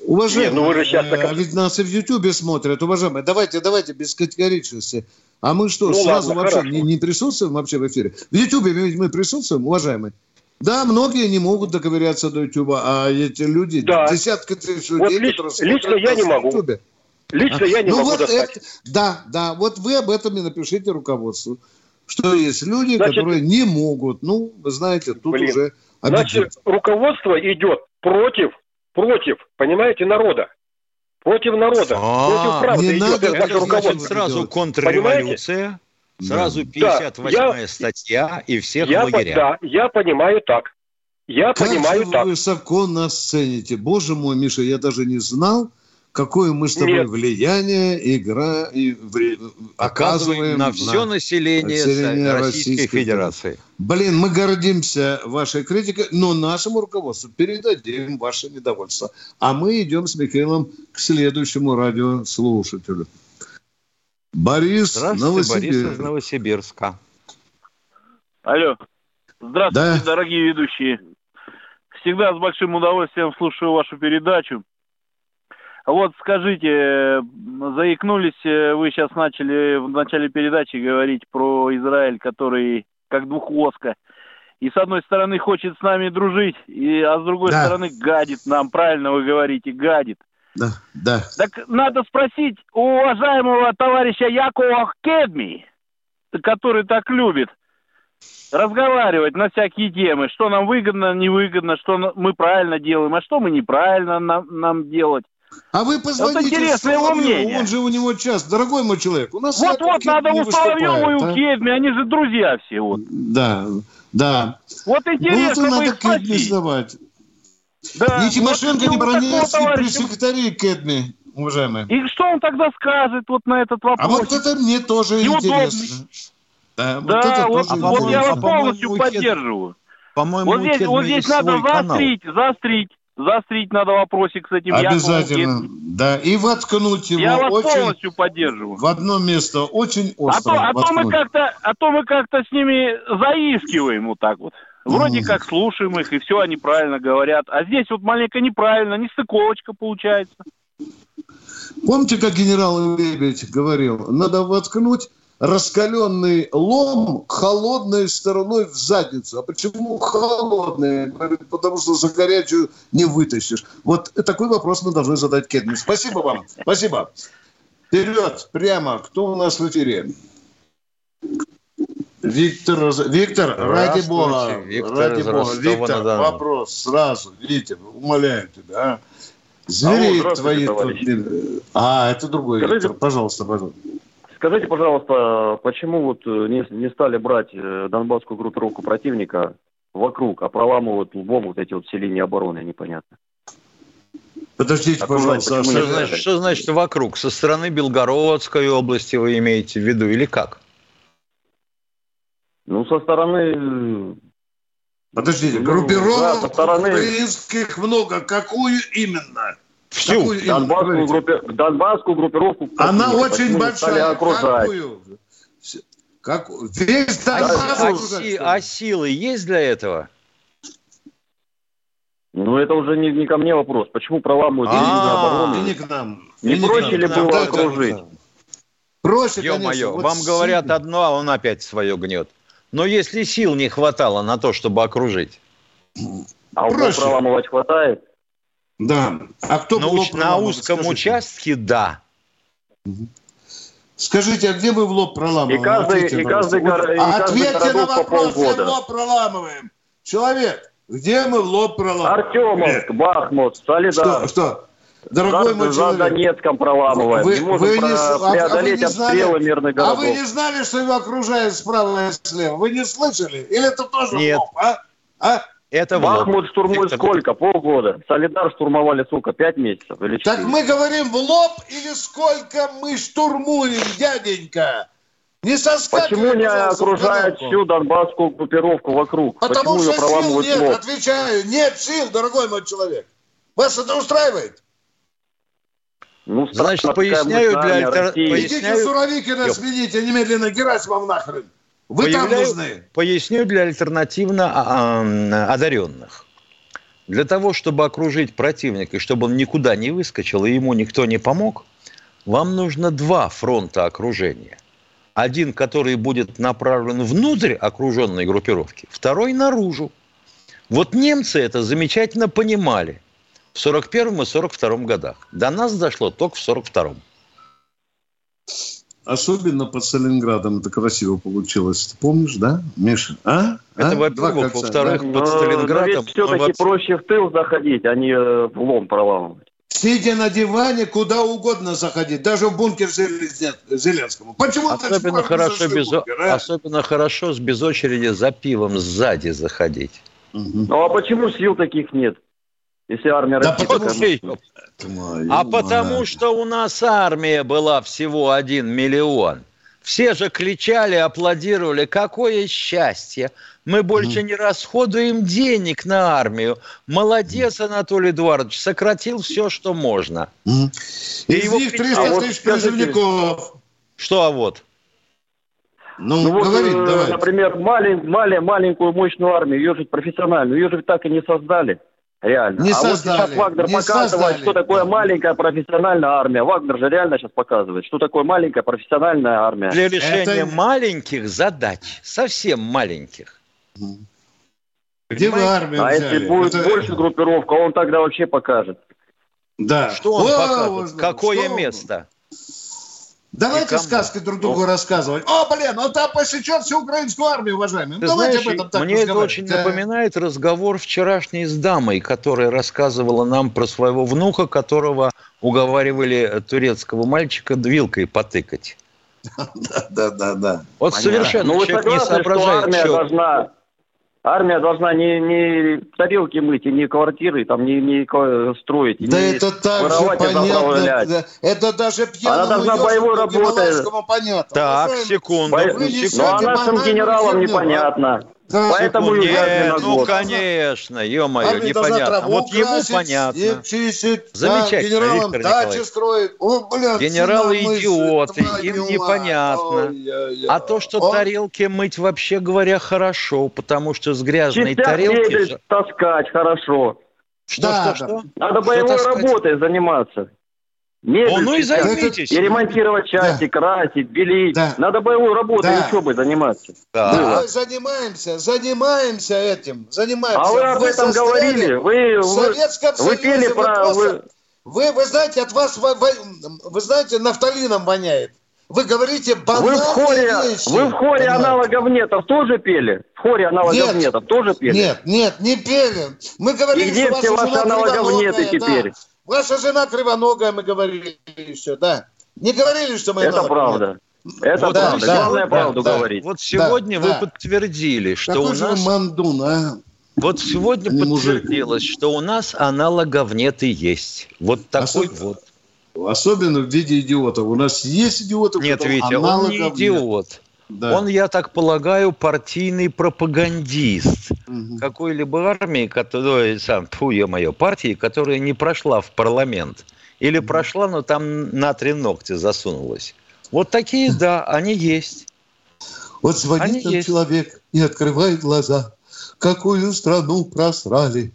Уважаемые, Нет, ну вы же сейчас... а ведь нас и в Ютубе смотрят, уважаемые. Давайте, давайте, без категоричности. А мы что, ну, сразу ладно, вообще не, не присутствуем вообще в эфире? В Ютубе мы присутствуем, уважаемые? Да, многие не могут доковыряться до Ютуба, а эти люди, да. десятки тысяч вот людей, лично, которые смотрят я не в могу. Ютубе. Лично я не ну могу вот достать. Это, да, да, вот вы об этом и напишите руководству, что есть люди, значит, которые не могут. Ну, вы знаете, тут блин, уже обидеться. Значит, руководство идет против, против, понимаете, народа. Против народа. А-а-а, против правды не идет. Надо, это значит, сразу контрреволюция, понимаете? Сразу пятьдесят восьмая да, статья я, и всех я, в лагеря. Да, я понимаю так. Я как понимаю так. Как вы высоко нас цените. Боже мой, Миша, я даже не знал, какое мы с тобой Нет. влияние игра и вре... оказываем на все на... население, население Российской, Российской Федерации. Блин, мы гордимся вашей критикой, но нашему руководству передадим ваше недовольство. А мы идем с Михаилом к следующему радиослушателю. Борис, Новосибирск. Борис из Новосибирска. Алло. Здравствуйте, да? дорогие ведущие. Всегда с большим удовольствием слушаю вашу передачу. Вот скажите, заикнулись, вы сейчас начали в начале передачи говорить про Израиль, который как двухвоска. И с одной стороны хочет с нами дружить, и, а с другой да. стороны гадит нам, правильно вы говорите, гадит. Да, да. Так надо спросить у уважаемого товарища Якова Кедми, который так любит разговаривать на всякие темы, что нам выгодно, невыгодно, что мы правильно делаем, а что мы неправильно нам, нам делать. А вы позвоните вот Соловьеву, он же у него час. Дорогой мой человек, у нас... Вот-вот, надо у Соловьева и у Кедми, они же друзья все. Вот. Да, Да. Вот интересно, ну, это надо Кэтми сдавать. Да. Ни Тимошенко, вот, ни Баранец, ни пресс-секретарь Кэтми, уважаемые. И что он тогда скажет вот на этот вопрос? А вот это мне тоже и интересно. Да, вот, да, вот, тоже вот я его полностью а, поддерживаю. По-моему, вот здесь, вот здесь надо заострить, заострить. Заострить надо вопросик с этим. Обязательно, Яковом. Да. И воткнуть его. Я вас очень, полностью поддерживаю. В одно место, очень остро. А то, а то, мы, как-то, а то мы как-то с ними заискиваем вот так вот. Вроде mm. как слушаем их, и все они правильно говорят. А здесь вот маленько неправильно, нестыковочка получается. Помните, как генерал Лебедь говорил? Надо воткнуть раскаленный лом холодной стороной в задницу. А почему холодный? Потому что за горячую не вытащишь. Вот такой вопрос мы должны задать Кедмину. Спасибо вам. Спасибо. Вперед, прямо. Кто у нас в эфире? Виктор, Виктор, ради бога. Виктор, ради бога. Виктор, вопрос сразу. Видите, умоляю тебя. Зверей а твои тут... А, это другой Виктор. Пожалуйста, пожалуйста. Скажите, пожалуйста, почему вот не, не стали брать донбасскую группировку противника вокруг, а проламывают лбом вот эти вот все линии обороны, непонятно. Подождите, а пожалуйста. Что, что, значит, что значит вокруг? Со стороны Белгородской области вы имеете в виду или как? Ну, со стороны... Подождите, ну, группировок да, стороны... украинских много. Какую именно? Всю. Донбасскую, группи... Донбасскую группировку... Она противника. Очень почему большая. Какую? Как... Весь Донбасс... А, си... а силы есть для этого? Ну, это уже не, не ко мне вопрос. Почему проламывают линию обороны? Не к нам. Не проще ли было окружить? Проще, конечно. Ё-моё, вам говорят одно, а он опять свое гнет. Но если сил не хватало на то, чтобы окружить... А у вас проламывать хватает? Да. А кто на, уч- на узком скажите? Участке, да. Скажите, а где вы в лоб проламываете? И каждый, и каждый, и а каждый ответьте на вопрос, где в лоб проламываем. Человек, где мы в лоб проламываем? Артемовск, Бахмут, Солидар. Что? Что? Дорогой мой человек. За Донецком проламываем. Вы, не можем вы не, про- преодолеть а знали, обстрелы мирных городов. А вы не знали, что его окружают справа и слева? Вы не слышали? Или это тоже нет. В лоб? А? А? Это Бахмут лоб. Штурмует Виктор, сколько? Полгода. Солидар штурмовали, сука, пять месяцев. Или так мы говорим в лоб или сколько мы штурмуем, дяденька? Не соскакивай. Почему не окружают всю донбасскую группировку вокруг? Потому Почему что сил нет, лоб? Отвечаю. Нет сил, дорогой мой человек. Вас это устраивает? Ну, значит, поясняю для альтер... Идите Суровикина смените немедленно Герасимов нахрен. Вы Появляю, там нужны. Поясню для альтернативно одаренных. Для того, чтобы окружить противника, и чтобы он никуда не выскочил, и ему никто не помог, вам нужно два фронта окружения. Один, который будет направлен внутрь окруженной группировки, второй наружу. Вот немцы это замечательно понимали в сорок первом и сорок втором годах. До нас дошло только в сорок втором. Особенно под Сталинградом это красиво получилось. Ты помнишь, да, Миша? А? Это, а? Во-первых. Во-вторых, да? Под Сталинградом... Но ведь все-таки во... проще в тыл заходить, а не в лом проламывать. Сидя на диване, куда угодно заходить. Даже в бункер Зеленскому. Почему особенно хорошо, без... бункер, а? Особенно хорошо с без очереди за пивом сзади заходить. Угу. Ну а почему сил таких нет? Если армия да России, потому что... А потому что у нас армия была всего один миллион. Все же кричали, аплодировали. Какое счастье! Мы больше mm. не расходуем денег на армию. Молодец, Анатолий Эдуардович, сократил все, что можно. Mm. Из его... них триста тысяч призывников. Что, а вот? Ну, ну говорит, вот, давайте. Например, малень, малень, маленькую мощную армию, ее же профессиональную, ее же так и не создали. Реально. Не а создали, вот сейчас Вагнер показывает, создали. Что такое маленькая профессиональная армия. Вагнер же реально сейчас показывает, что такое маленькая профессиональная армия. Для решения это... маленьких задач, совсем маленьких. Где вы армию а взяли? Если будет это... больше группировка, он тогда вообще покажет. Да. Что он о, покажет? О, какое что место? Давайте сказки друг другу о. рассказывать. О, блин, он там посечет всю украинскую армию, уважаемые. Ну, давайте знаешь, об этом так мне это очень да. напоминает разговор вчерашний с дамой, которая рассказывала нам про своего внука, которого уговаривали турецкого мальчика вилкой потыкать. Да, да, да, да. Вот понятно. Совершенно ну, человек не соображает, что армия должна Армия должна не, не тарелки мыть, и не квартиры там, не, не строить, да не это так же понятно. Да. Это даже пьяному Германскому понятно. Так, вы, секунду. Вы секунду. Но она нашим генералам непонятно. Да. Поэтому и Нет, ну, год. конечно, ё-моё, Армия непонятно. Вот красить, ему понятно. Чистить, замечательно, да, Виктор Николаевич. Строит. О, блядь, генералы идиоты, им мила. непонятно. Ой-я-я. А то, что О. тарелки мыть, вообще говоря, хорошо, потому что с грязной Чистят тарелки... Лебедь, таскать хорошо. Что-что-что? Да, надо что боевой таскать? работой заниматься. Мебель, О, ну и займитесь. И ремонтировать части, да. красить, белить. Да. Надо боевую работу, да. еще бы заниматься. Да. Да. Мы занимаемся, занимаемся этим. Занимаемся. А вы об вы этом говорили. Вы, вы, вы пели про... Вы... Вы, вы знаете, от вас, вы, вы знаете, нафталином воняет. Вы говорите банальные вы в хоре, вещи. Вы в хоре понимаете? аналогов нетов тоже пели? В хоре аналогов нет, нетов тоже пели? Нет, нет, не пели. Мы говорили, и где все ваши аналогов нет и теперь? Да. Ваша жена кривоногая, мы говорили еще, да. Не говорили, что мы... Это правда. Нет. Это вот правда. Да, главное да, правду да, говорить. Вот сегодня да, вы да. подтвердили, что Какой у нас... Мандун, а? Вот сегодня Они подтвердилось, мужики. что у нас аналогов нет и есть. Вот такой Особ... вот. Особенно в виде идиотов. У нас есть идиоты, нет, Витя, он не идиот. Нет. Да. Он, я так полагаю, партийный пропагандист угу. какой-либо армии, которая, сам, фу, ё-моё, партии, которая не прошла в парламент. Или угу. прошла, но там на три ногтя засунулась. Вот такие, да, они есть. Вот звонит там человек и открывает глаза. Какую страну просрали?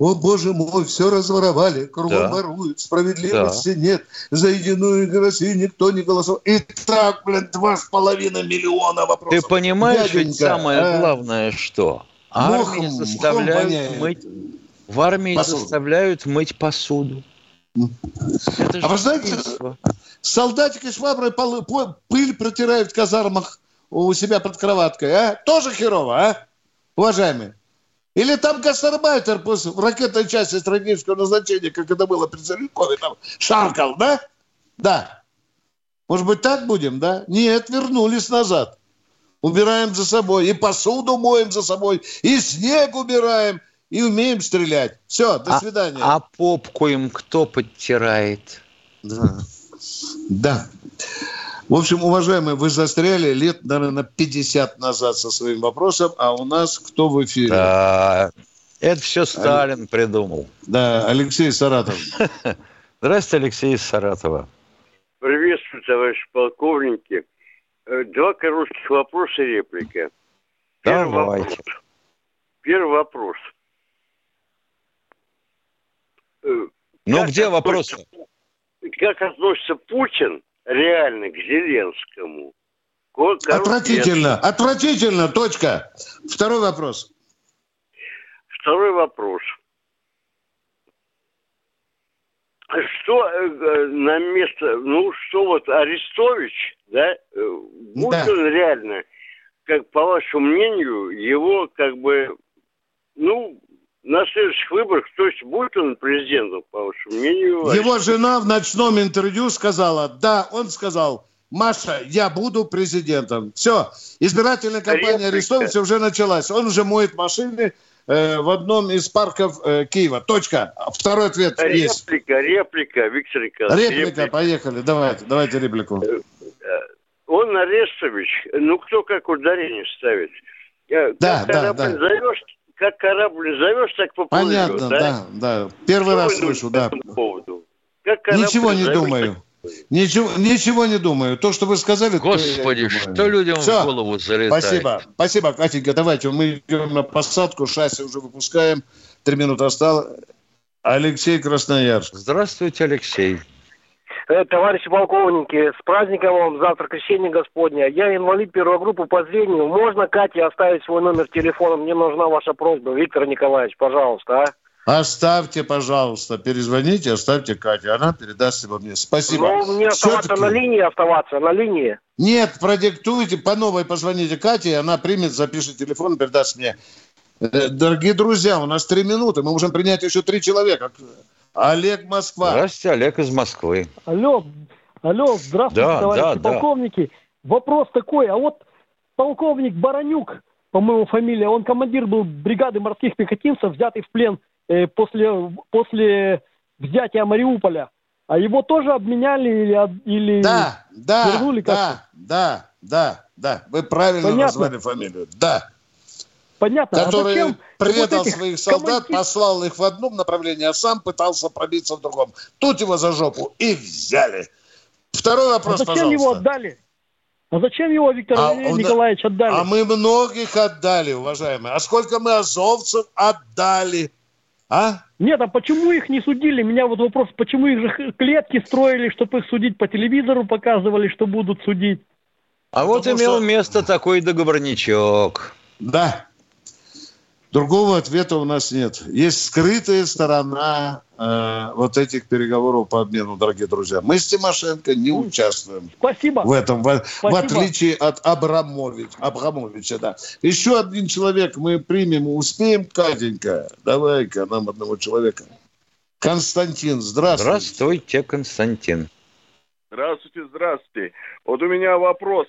О, боже мой, все разворовали, кругом да. воруют, справедливости да. нет, за единую Россию никто не голосовал. И так, блин, два с половиной миллиона вопросов. Ты понимаешь, ведь самое а... главное, что? Армии мохом, заставляют мохом мыть, в армии посуду. заставляют мыть посуду. Это а вы знаете, солдатики и швабры полы, пыль протирают в казармах у себя под кроваткой, а? Тоже херово, а? Уважаемые. Или там гастарбайтер после ракетной части стратегического назначения, как это было при Царенкове, там шаркал, да? Да. Может быть, так будем, да? Нет, вернулись назад. Убираем за собой, и посуду моем за собой, и снег убираем, и умеем стрелять. Все, до а, свидания. А попку им кто подтирает? Да. Да. В общем, уважаемые, вы застряли лет, наверное, пятьдесят назад со своим вопросом, а у нас кто в эфире? Да, это все Сталин Алек... придумал. Да, Алексей Саратов. Здравствуйте, Алексей из Саратова. Приветствую, товарищи полковники. Два коротких вопроса и реплика. Первый Давайте. Вопрос. Первый вопрос. Ну, как где вопрос? Как относится Путин реально к Зеленскому? Короткий. Отвратительно, отвратительно, точка. Второй вопрос. Второй вопрос. Что на место, ну что вот Арестович, да, будет да. он реально, как по вашему мнению, его как бы, ну... На следующих выборах, то есть будет он президентом, по вашему мнению? Его жена в ночном интервью сказала, да, он сказал, Маша, я буду президентом. Все, избирательная кампания Арестовича уже началась. Он уже моет машины э, в одном из парков э, Киева. Точка. Второй ответ реплика, есть. Реплика, реплика, Виктор Николаевич. Реплика, реплика, поехали, давайте, давайте реплику. Он Арестович, ну кто как ударение ставит. Да, как да, да. Зовешь, Как корабль зовешь, так поплывешь. Понятно, да, да. да. Первый Что раз слышу, да. Ничего не зовешь, думаю. Ничего, ничего не думаю. То, что вы сказали... Господи, что людям Все. в голову залетает. Спасибо, спасибо, Катенька. Давайте, мы идем на посадку, шасси уже выпускаем. Три минуты осталось. Алексей, Красноярск. Здравствуйте, Алексей. Товарищи полковники, с праздником вам, завтра крещение Господня. Я инвалид первой группы по зрению. Можно Кате оставить свой номер телефона? Мне нужна ваша просьба, Виктор Николаевич, пожалуйста, а? Оставьте, пожалуйста, перезвоните, оставьте Кате, она передаст его мне. Спасибо. Ну, мне оставаться Все-таки... на линии, оставаться на линии. Нет, продиктуйте, по новой позвоните Кате, она примет, запишет телефон, передаст мне. Дорогие друзья, у нас три минуты, мы можем принять еще три человека. Олег, Москва. Здравствуйте, Олег из Москвы. Алло, алло, здравствуйте, да, товарищи да, полковники. Да. Вопрос такой, а вот полковник Баранюк по-моему, фамилия, он командир был бригады морских пехотинцев, взятый в плен э, после, после взятия Мариуполя. А его тоже обменяли или, или да, да, вернули как-то? Да, да, да, да. Вы правильно Понятно. назвали фамилию. Да. Понятно. Который а предал вот своих солдат, командир... послал их в одном направлении, а сам пытался пробиться в другом. Тут его за жопу и взяли. Второй вопрос, а зачем пожалуйста. Его отдали? А зачем его, Виктор а, Николаевич, он... отдали? А мы многих отдали, уважаемые. А сколько мы азовцев отдали? А? Нет, а почему их не судили? Меня вот вопрос, почему их же клетки строили, чтобы их судить, по телевизору показывали, что будут судить? А Потому вот имел что... место такой договорничок. Да. Другого ответа у нас нет. Есть скрытая сторона э, вот этих переговоров по обмену, дорогие друзья. Мы с Тимошенко не участвуем Спасибо. в этом, в, в отличие от Абрамовича. Абрамовича да. Еще один человек мы примем, успеем, Катенька? Давай-ка нам одного человека. Константин, здравствуйте. Здравствуйте, Константин. Здравствуйте, здравствуйте. Вот у меня вопрос.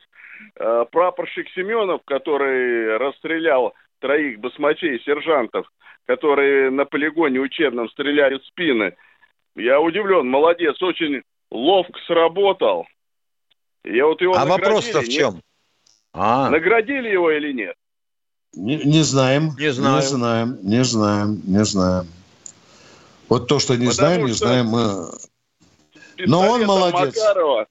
Прапорщик Семенов, который расстрелял троих басмачей, сержантов, которые на полигоне учебном стреляли в спины. Я удивлен, молодец, очень ловко сработал. Я вот его а наградили, вопрос-то в чем? Нет? А. Наградили его или нет? Не, не знаем. Не знаем. Не знаем, не знаем, не знаем. Вот то, что не Потому знаем, не знаем мы. Но он молодец. Макарова,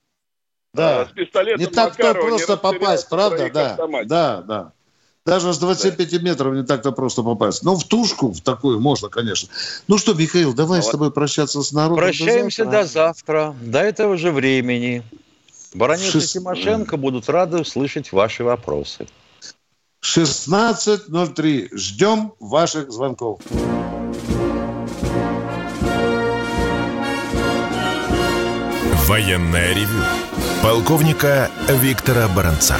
да. С пистолетом не так Макарова то просто попасть, правда? Да, да, да. Даже с двадцати пяти метров не так-то просто попасть. Но в тушку, в такую, можно, конечно. Ну что, Михаил, давай вот. с тобой прощаться с народом. Прощаемся до завтра. До, завтра, до этого же времени. Баранец Шест... и Тимошенко будут рады услышать ваши вопросы. шестнадцать ноль три. Ждем ваших звонков. Военное ревю полковника Виктора Баранца.